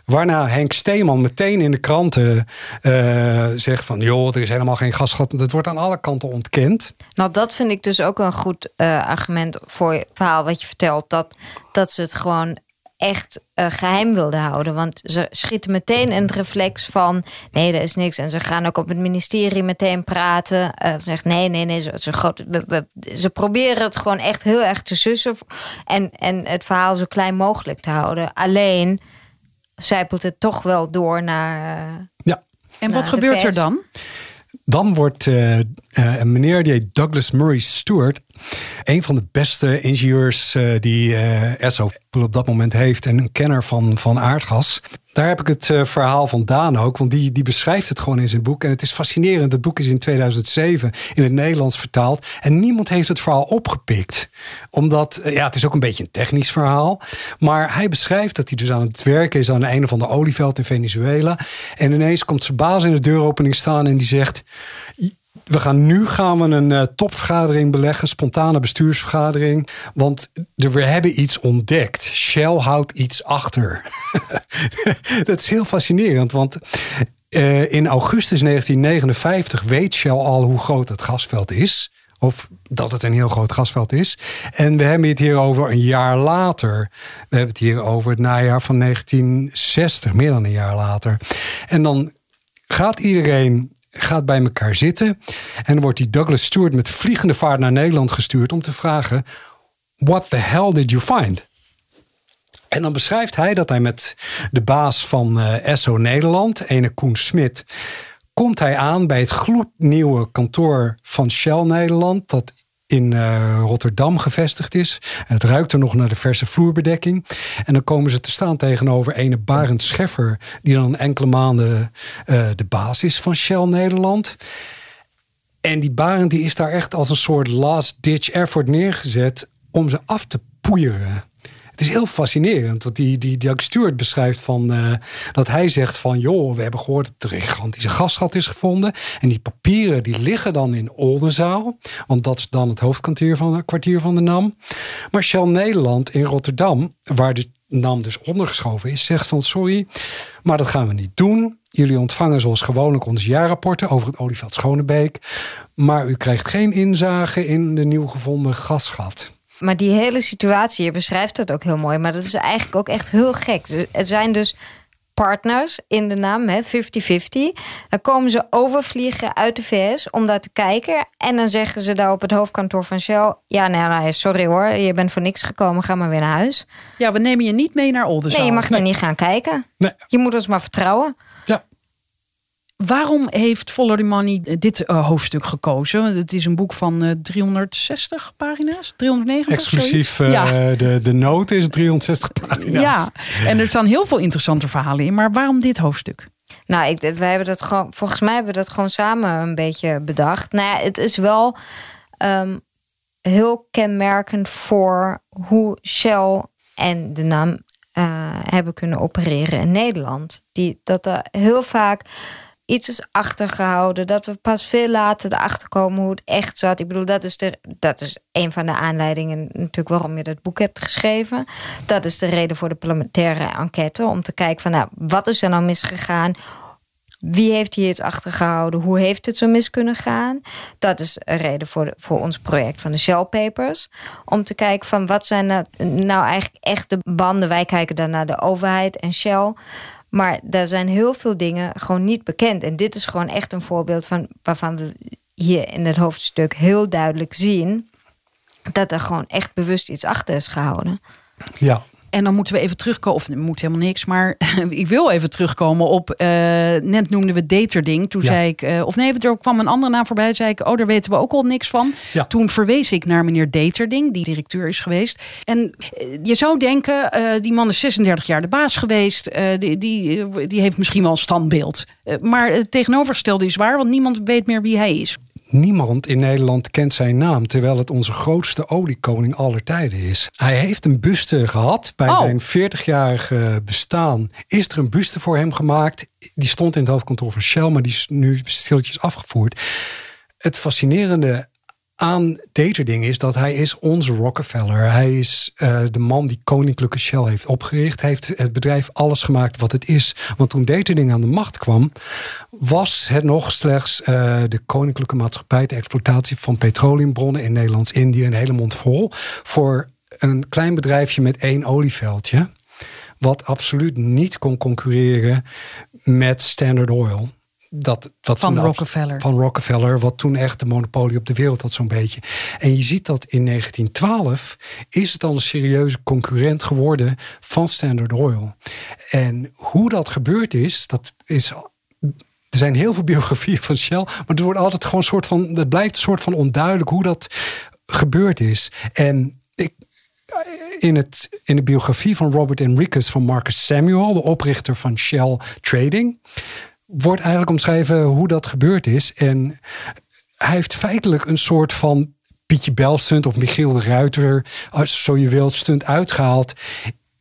Waarna Henk Steeman meteen in de kranten uh, zegt van joh, er is helemaal geen gasgat. Dat wordt aan alle kanten ontkend. Nou, dat vind ik dus ook een goed uh, argument voor het verhaal wat je vertelt. Dat, dat ze het gewoon echt uh, geheim wilden houden. Want ze schieten meteen in het reflex van nee, er is niks. En ze gaan ook op het ministerie meteen praten. Uh, ze zegt nee, nee, nee. Ze, ze, groot, we, we, ze proberen het gewoon echt heel erg te sussen. En, en het verhaal zo klein mogelijk te houden. Alleen zijpelt het toch wel door naar uh, ja. En wat gebeurt er dan? Dan wordt uh, uh, een meneer, die heet Douglas Murray Stewart, een van de beste ingenieurs uh, die uh, Esso op dat moment heeft en een kenner van, van aardgas. Daar heb ik het uh, verhaal vandaan ook, want die, die beschrijft het gewoon in zijn boek. En het is fascinerend. Het boek is in tweeduizend zeven in het Nederlands vertaald. En niemand heeft het verhaal opgepikt. Omdat, uh, ja, het is ook een beetje een technisch verhaal. Maar hij beschrijft dat hij dus aan het werken is aan een of ander olieveld in Venezuela. En ineens komt zijn baas in de deuropening staan en die zegt, We gaan nu gaan we een uh, topvergadering beleggen, spontane bestuursvergadering. Want de, we hebben iets ontdekt. Shell houdt iets achter. Dat is heel fascinerend, want uh, in augustus negentien negenenvijftig weet Shell al hoe groot het gasveld is. Of dat het een heel groot gasveld is. En we hebben het hier over een jaar later. We hebben het hier over het najaar van negentien zestig, meer dan een jaar later. En dan gaat iedereen gaat bij elkaar zitten. En dan wordt die Douglas Stewart met vliegende vaart naar Nederland gestuurd om te vragen, what the hell did you find? En dan beschrijft hij dat hij met de baas van uh, Esso Nederland, ene Koen Smit, komt hij aan bij het gloednieuwe kantoor van Shell Nederland, dat in uh, Rotterdam gevestigd is. En het ruikt er nog naar de verse vloerbedekking. En dan komen ze te staan tegenover ene Barend Scheffer, die dan enkele maanden uh, de baas is van Shell Nederland. En die Barend die is daar echt als een soort last-ditch effort neergezet om ze af te poeieren. Het is heel fascinerend, want die, die, die ook Stuart beschrijft van uh, dat hij zegt van joh, we hebben gehoord dat er een gigantische gasgat is gevonden. En die papieren die liggen dan in Oldenzaal, want dat is dan het hoofdkwartier van, kwartier van de NAM. Maar Shell Nederland in Rotterdam, waar de NAM dus ondergeschoven is, zegt van sorry, maar dat gaan we niet doen. Jullie ontvangen zoals gewoonlijk onze jaarrapporten over het olieveld Schonebeek, maar u krijgt geen inzage in de nieuw gevonden gasgat. Maar die hele situatie, je beschrijft dat ook heel mooi, maar dat is eigenlijk ook echt heel gek. Dus het zijn dus partners in de NAM, hè, vijftig vijftig. Dan komen ze overvliegen uit de V S om daar te kijken. En dan zeggen ze daar op het hoofdkantoor van Shell, ja, nee, nee, sorry hoor, je bent voor niks gekomen, ga maar weer naar huis. Ja, we nemen je niet mee naar Oldenzaal. Nee, je mag nee. er niet gaan kijken. Nee. Je moet ons maar vertrouwen. Ja. Waarom heeft Follow the Money dit uh, hoofdstuk gekozen? Het is een boek van uh, driehonderdzestig pagina's, driehonderdnegentig. Exclusief uh, ja. de, de noot is driehonderdzestig pagina's. Ja, en er staan heel veel interessante verhalen in. Maar waarom dit hoofdstuk? Nou, ik, wij hebben dat gewoon, volgens mij hebben we dat gewoon samen een beetje bedacht. Nou ja, het is wel um, heel kenmerkend voor hoe Shell en de NAM uh, hebben kunnen opereren in Nederland. Die, dat er heel vaak iets is achtergehouden, dat we pas veel later erachter komen hoe het echt zat. Ik bedoel, dat is, de, dat is een van de aanleidingen natuurlijk waarom je dat boek hebt geschreven. Dat is de reden voor de parlementaire enquête, om te kijken van, nou, wat is er nou misgegaan? Wie heeft hier iets achtergehouden? Hoe heeft het zo mis kunnen gaan? Dat is een reden voor, de, voor ons project van de Shell Papers. Om te kijken van, wat zijn nou, nou eigenlijk echt de banden? Wij kijken dan naar de overheid en Shell. Maar daar zijn heel veel dingen gewoon niet bekend. En dit is gewoon echt een voorbeeld van waarvan we hier in het hoofdstuk heel duidelijk zien dat er gewoon echt bewust iets achter is gehouden. Ja. En dan moeten we even terugkomen, of moet helemaal niks, maar ik wil even terugkomen op, uh, net noemden we Deterding. Toen ja. zei ik, uh, of nee, er kwam een andere naam voorbij, zei ik, oh, daar weten we ook al niks van. Ja. Toen verwees ik naar meneer Deterding, die directeur is geweest. En je zou denken, uh, die man is zesendertig jaar de baas geweest, uh, die, die, die heeft misschien wel een standbeeld. Uh, maar het tegenovergestelde is waar, want niemand weet meer wie hij is. Niemand in Nederland kent zijn naam, terwijl het onze grootste oliekoning aller tijden is. Hij heeft een buste gehad. Bij oh. zijn veertigjarige bestaan is er een buste voor hem gemaakt. Die stond in het hoofdkantoor van Shell, maar die is nu stilletjes afgevoerd. Het fascinerende aan Deterding is dat hij is onze Rockefeller. Hij is uh, de man die Koninklijke Shell heeft opgericht. Hij heeft het bedrijf alles gemaakt wat het is. Want toen Deterding aan de macht kwam, was het nog slechts uh, de Koninklijke Maatschappij, de exploitatie van petroleumbronnen in Nederlands-Indië, een hele mond vol, voor een klein bedrijfje met één olieveldje, wat absoluut niet kon concurreren met Standard Oil. Dat, wat van, Rockefeller. van Rockefeller, wat toen echt de monopolie op de wereld had zo'n beetje. En je ziet dat in negentien twaalf is het al een serieuze concurrent geworden van Standard Oil. En hoe dat gebeurd is, dat is... Er zijn heel veel biografieën van Shell, maar het wordt altijd gewoon een soort van... Het blijft een soort van onduidelijk hoe dat gebeurd is. En ik... In, het, in de biografie van Robert Enriquez van Marcus Samuel, de oprichter van Shell Trading, wordt eigenlijk omschreven hoe dat gebeurd is. En hij heeft feitelijk een soort van Pietje Bel stunt of Michiel de Ruiter, als zo je wilt, stunt uitgehaald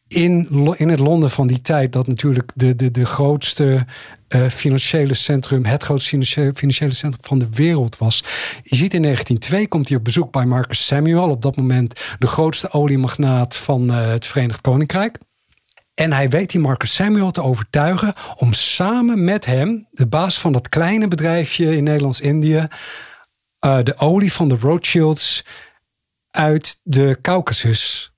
in, in het Londen van die tijd, dat natuurlijk de, de, de grootste uh, financiële centrum, het grootste financiële, financiële centrum van de wereld was. Je ziet in negentien twee komt hij op bezoek bij Marcus Samuel, op dat moment de grootste oliemagnaat van uh, het Verenigd Koninkrijk. En hij weet die Marcus Samuel te overtuigen om samen met hem, de baas van dat kleine bedrijfje in Nederlands-Indië, uh, de olie van de Rothschilds uit de Caucasus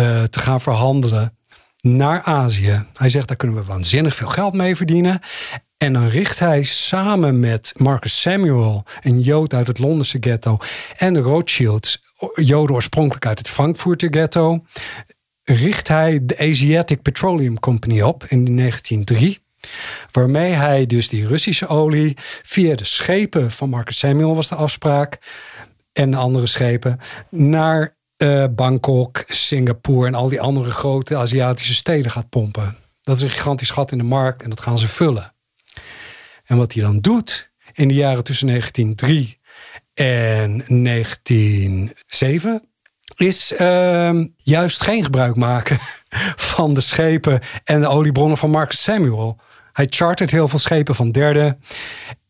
uh, te gaan verhandelen naar Azië. Hij zegt, daar kunnen we waanzinnig veel geld mee verdienen. En dan richt hij samen met Marcus Samuel, een Jood uit het Londense ghetto, en de Rothschilds, Joden oorspronkelijk uit het Frankfurter ghetto, richt hij de Asiatic Petroleum Company op in negentien drie... waarmee hij dus die Russische olie via de schepen van Marcus Samuel, was de afspraak, en andere schepen, naar uh, Bangkok, Singapore en al die andere grote Aziatische steden gaat pompen. Dat is een gigantisch gat in de markt en dat gaan ze vullen. En wat hij dan doet in de jaren tussen negentien drie en negentien zeven... is uh, juist geen gebruik maken van de schepen en de oliebronnen van Marcus Samuel. Hij chartert heel veel schepen van derden.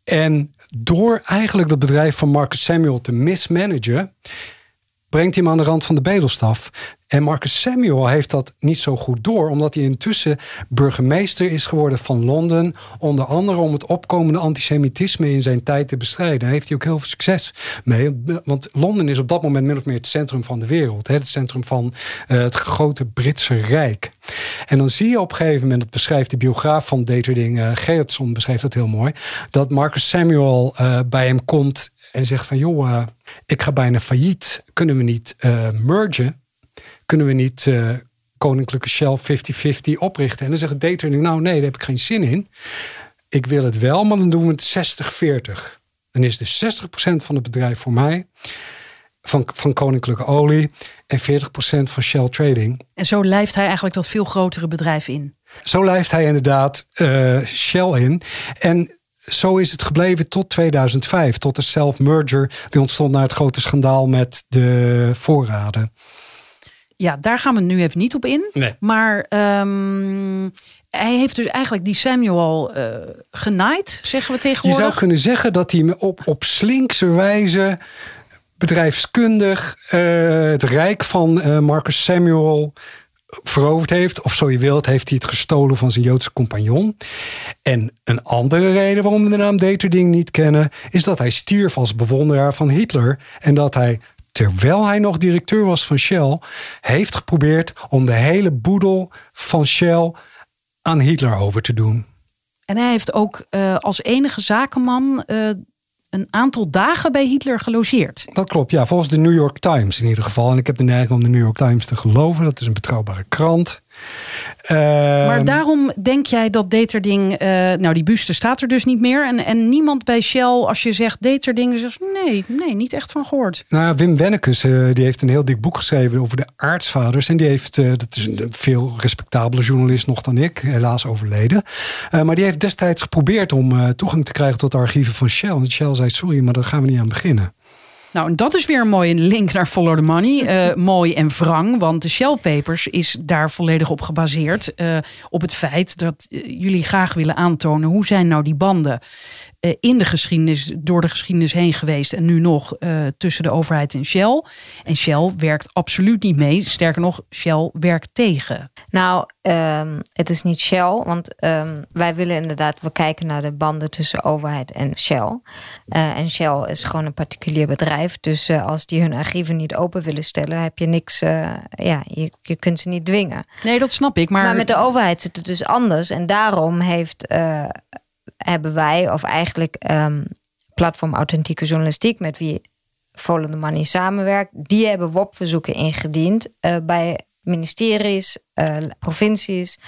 En door eigenlijk dat bedrijf van Marcus Samuel te mismanagen, brengt hij hem aan de rand van de bedelstaf. En Marcus Samuel heeft dat niet zo goed door, omdat hij intussen burgemeester is geworden van Londen, onder andere om het opkomende antisemitisme in zijn tijd te bestrijden. Daar heeft hij ook heel veel succes mee. Want Londen is op dat moment min of meer het centrum van de wereld. Hè? Het centrum van uh, het grote Britse Rijk. En dan zie je op een gegeven moment, dat beschrijft de biograaf van Deterding, uh, Gerrits, beschrijft dat heel mooi, dat Marcus Samuel uh, bij hem komt en zegt van, joh, uh, ik ga bijna failliet. Kunnen we niet uh, mergen? Kunnen we niet uh, Koninklijke Shell vijftig vijftig oprichten? En dan zegt Deterding, nou nee, daar heb ik geen zin in. Ik wil het wel, maar dan doen we het zestig veertig. Dan is dus zestig procent van het bedrijf voor mij, van, van Koninklijke Olie, en veertig procent van Shell Trading. En zo lijft hij eigenlijk dat veel grotere bedrijf in. Zo lijft hij inderdaad uh, Shell in. En zo is het gebleven tot tweeduizend vijf, tot de self-merger die ontstond na het grote schandaal met de voorraden. Ja, daar gaan we nu even niet op in. Nee. Maar um, hij heeft dus eigenlijk die Samuel uh, genaaid, zeggen we tegenwoordig. Je zou kunnen zeggen dat hij me op, op slinkse wijze bedrijfskundig uh, het rijk van uh, Marcus Samuel veroverd heeft. Of zo je wilt, heeft hij het gestolen van zijn Joodse compagnon. En een andere reden waarom we de naam Deterding niet kennen, is dat hij stierf als bewonderaar van Hitler. En dat hij, terwijl hij nog directeur was van Shell, heeft geprobeerd om de hele boedel van Shell aan Hitler over te doen. En hij heeft ook uh, als enige zakenman uh, een aantal dagen bij Hitler gelogeerd. Dat klopt, ja. Volgens de New York Times in ieder geval. En ik heb de neiging om de New York Times te geloven. Dat is een betrouwbare krant. Uh, maar daarom denk jij dat Deterding... Uh, nou, die buste staat er dus niet meer. En, en niemand bij Shell, als je zegt Deterding... zegt nee, nee, niet echt van gehoord. Nou ja, Wim Wennekes uh, die heeft een heel dik boek geschreven over de aartsvaders. En die heeft, uh, dat is een veel respectabele journalist nog dan ik. Helaas overleden. Uh, maar die heeft destijds geprobeerd om uh, toegang te krijgen tot de archieven van Shell. En Shell zei, sorry, maar daar gaan we niet aan beginnen. Nou, en dat is weer een mooie link naar Follow the Money. Uh, mooi en wrang, want de Shell Papers is daar volledig op gebaseerd. Uh, op het feit dat uh, jullie graag willen aantonen... hoe zijn nou die banden uh, in de geschiedenis, door de geschiedenis heen geweest... en nu nog uh, tussen de overheid en Shell. En Shell werkt absoluut niet mee. Sterker nog, Shell werkt tegen. Nou, um, het is niet Shell, want um, wij willen inderdaad... we kijken naar de banden tussen overheid en Shell. Uh, en Shell is gewoon een particulier bedrijf. Dus uh, als die hun archieven niet open willen stellen, heb je niks. Uh, ja, je, je kunt ze niet dwingen. Nee, dat snap ik. Maar, maar met de overheid zit het dus anders. En daarom heeft, uh, hebben wij, of eigenlijk um, Platform Authentieke Journalistiek, met wie Follow the Money samenwerkt, die hebben W O P-verzoeken ingediend uh, bij ministeries, uh, provincies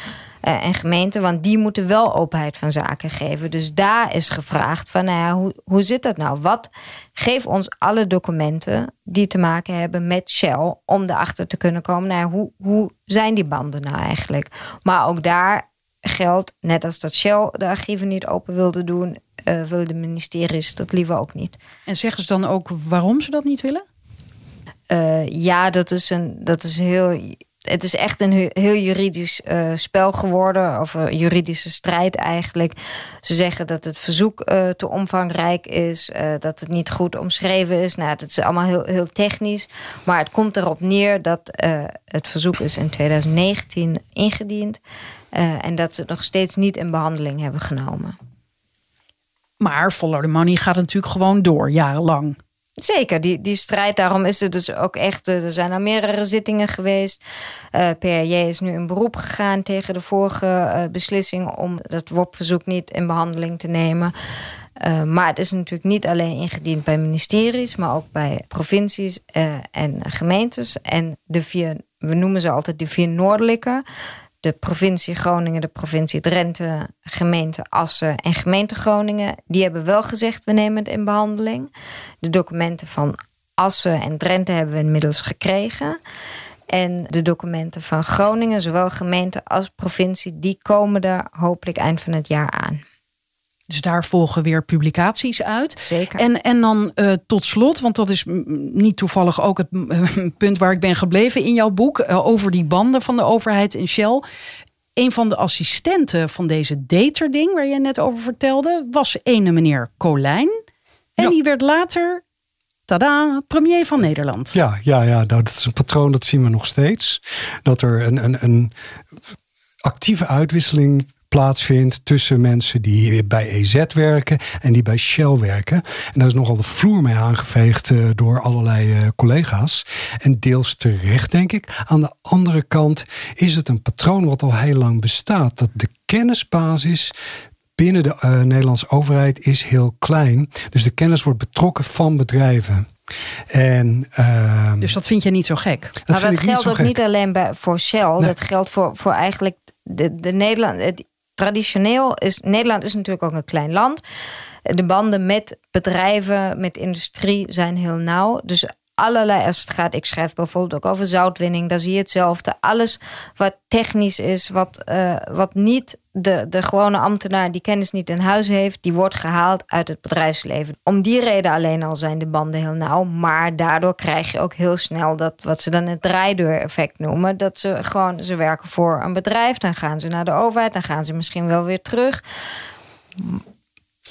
uh, en gemeenten. Want die moeten wel openheid van zaken geven. Dus daar is gevraagd van, nou ja, hoe, hoe zit dat nou? Wat, geef ons alle documenten die te maken hebben met Shell... om erachter te kunnen komen, nou ja, hoe, hoe zijn die banden nou eigenlijk? Maar ook daar geldt, net als dat Shell de archieven niet open wilde doen... Uh, willen de ministeries dat liever ook niet. En zeggen ze dan ook waarom ze dat niet willen? Uh, ja, dat is een, dat is heel... Het is echt een heel juridisch uh, spel geworden. Of een juridische strijd eigenlijk. Ze zeggen dat het verzoek uh, te omvangrijk is. Uh, dat het niet goed omschreven is. Nou, dat is allemaal heel, heel technisch. Maar het komt erop neer dat uh, het verzoek is in twintig negentien ingediend. Uh, en dat ze het nog steeds niet in behandeling hebben genomen. Maar Follow the Money gaat natuurlijk gewoon door, jarenlang. Zeker, die, die strijd. Daarom is er dus ook echt... Er zijn al meerdere zittingen geweest. Uh, P R J is nu in beroep gegaan tegen de vorige uh, beslissing... om dat W O P-verzoek niet in behandeling te nemen. Uh, maar het is natuurlijk niet alleen ingediend bij ministeries... maar ook bij provincies uh, en gemeentes. En de vier, we noemen ze altijd de vier noordelijke... de provincie Groningen, de provincie Drenthe, gemeente Assen en gemeente Groningen. Die hebben wel gezegd, we nemen het in behandeling. De documenten van Assen en Drenthe hebben we inmiddels gekregen. En de documenten van Groningen, zowel gemeente als provincie... die komen er hopelijk eind van het jaar aan. Dus daar volgen weer publicaties uit. Zeker. En, en dan uh, tot slot, want dat is m- niet toevallig ook het m- punt waar ik ben gebleven in jouw boek... Uh, over die banden van de overheid en Shell. Een van de assistenten van deze Deterding, waar jij net over vertelde... was ene meneer Colijn. En ja. Die werd later, tadaa, premier van Nederland. Ja, ja, ja nou, dat is een patroon, dat zien we nog steeds. Dat er een, een, een actieve uitwisseling... plaatsvindt tussen mensen die bij E Z werken en die bij Shell werken. En daar is nogal de vloer mee aangeveegd uh, door allerlei uh, collega's. En deels terecht, denk ik. Aan de andere kant is het een patroon wat al heel lang bestaat. Dat de kennisbasis binnen de uh, Nederlandse overheid is heel klein. Dus de kennis wordt betrokken van bedrijven. En, uh, dus dat vind je niet zo gek? Dat maar dat geldt ook gek. Niet alleen bij, voor Shell. Nee. Dat geldt voor, voor eigenlijk... De, de Nederland, het, traditioneel is Nederland is natuurlijk ook een klein land. De banden met bedrijven, met industrie zijn heel nauw. Dus allerlei, als het gaat, ik schrijf bijvoorbeeld ook over zoutwinning. Daar zie je hetzelfde. Alles wat technisch is, wat, uh, wat niet de, de gewone ambtenaar die kennis niet in huis heeft, die wordt gehaald uit het bedrijfsleven. Om die reden alleen al zijn de banden heel nauw. Maar daardoor krijg je ook heel snel dat wat ze dan het draaideur-effect noemen. Dat ze gewoon, ze werken voor een bedrijf, dan gaan ze naar de overheid, dan gaan ze misschien wel weer terug.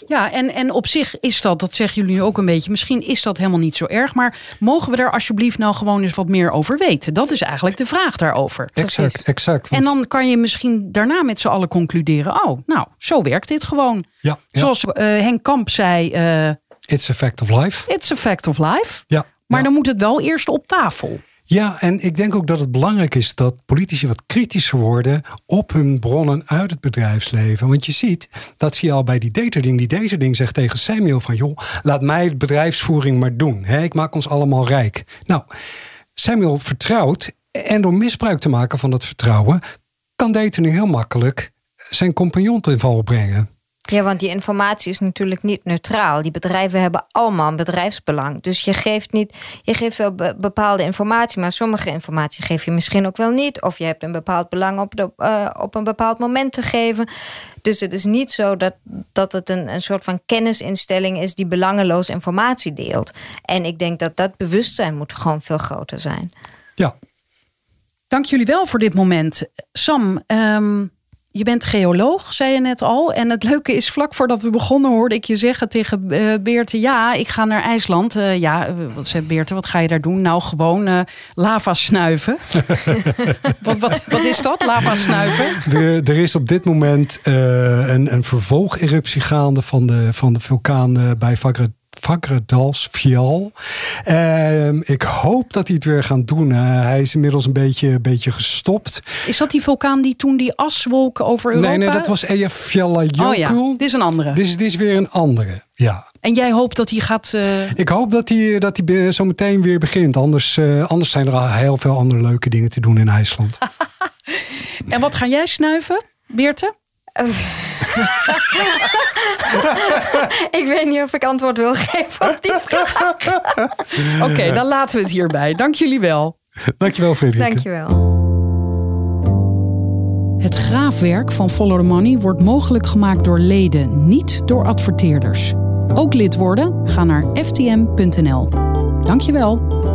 Ja, en, en op zich is dat, dat zeggen jullie nu ook een beetje... misschien is dat helemaal niet zo erg... maar mogen we daar alsjeblieft nou gewoon eens wat meer over weten? Dat is eigenlijk de vraag daarover. Exact, exact. Want... En dan kan je misschien daarna met z'n allen concluderen... oh, nou, zo werkt dit gewoon. Ja, ja. Zoals uh, Henk Kamp zei... Uh, it's a fact of life. It's a fact of life. Ja, maar ja. Dan moet het wel eerst op tafel. Ja, en ik denk ook dat het belangrijk is dat politici wat kritischer worden op hun bronnen uit het bedrijfsleven. Want je ziet, dat zie je al bij die Deterding. Die Deterding zegt tegen Samuel van, joh, laat mij de bedrijfsvoering maar doen. Hè? Ik maak ons allemaal rijk. Nou, Samuel vertrouwt en door misbruik te maken van dat vertrouwen kan Deterding heel makkelijk zijn compagnon ten val brengen. Ja, want die informatie is natuurlijk niet neutraal. Die bedrijven hebben allemaal een bedrijfsbelang. Dus je geeft, niet, je geeft wel bepaalde informatie, maar sommige informatie geef je misschien ook wel niet. Of je hebt een bepaald belang op, de, uh, op een bepaald moment te geven. Dus het is niet zo dat, dat het een, een soort van kennisinstelling is die belangeloos informatie deelt. En ik denk dat dat bewustzijn moet gewoon veel groter zijn. Ja. Dank jullie wel voor dit moment. Sam, um... je bent geoloog, zei je net al. En het leuke is, vlak voordat we begonnen hoorde ik je zeggen tegen uh, Beerte, ja, ik ga naar IJsland. Uh, ja, wat zei Beerte, wat ga je daar doen? Nou, gewoon uh, lava snuiven. wat, wat, wat is dat, lava snuiven? Er, er is op dit moment uh, een, een vervolgeruptie gaande van de, van de vulkaan uh, bij Vagre. Vagredalsfjall. Uh, ik hoop dat hij het weer gaat doen. Uh, hij is inmiddels een beetje, een beetje gestopt. Is dat die vulkaan die toen die aswolk over Europa... Nee, nee, dat was Eyjafjallajökull. Oh ja, dit is een andere. Dit is, dit is weer een andere, ja. En jij hoopt dat hij gaat... Uh... Ik hoop dat hij, dat hij zo meteen weer begint. Anders, uh, anders zijn er al heel veel andere leuke dingen te doen in IJsland. En wat ga jij snuiven, Beerte? Ik weet niet of ik antwoord wil geven op die vraag. Oké, okay, dan laten we het hierbij. Dank jullie wel. Dank je wel, Frederik. Dank je wel. Het graafwerk van Follow the Money wordt mogelijk gemaakt door leden, niet door adverteerders. Ook lid worden? Ga naar f t m punt n l. Dank je wel.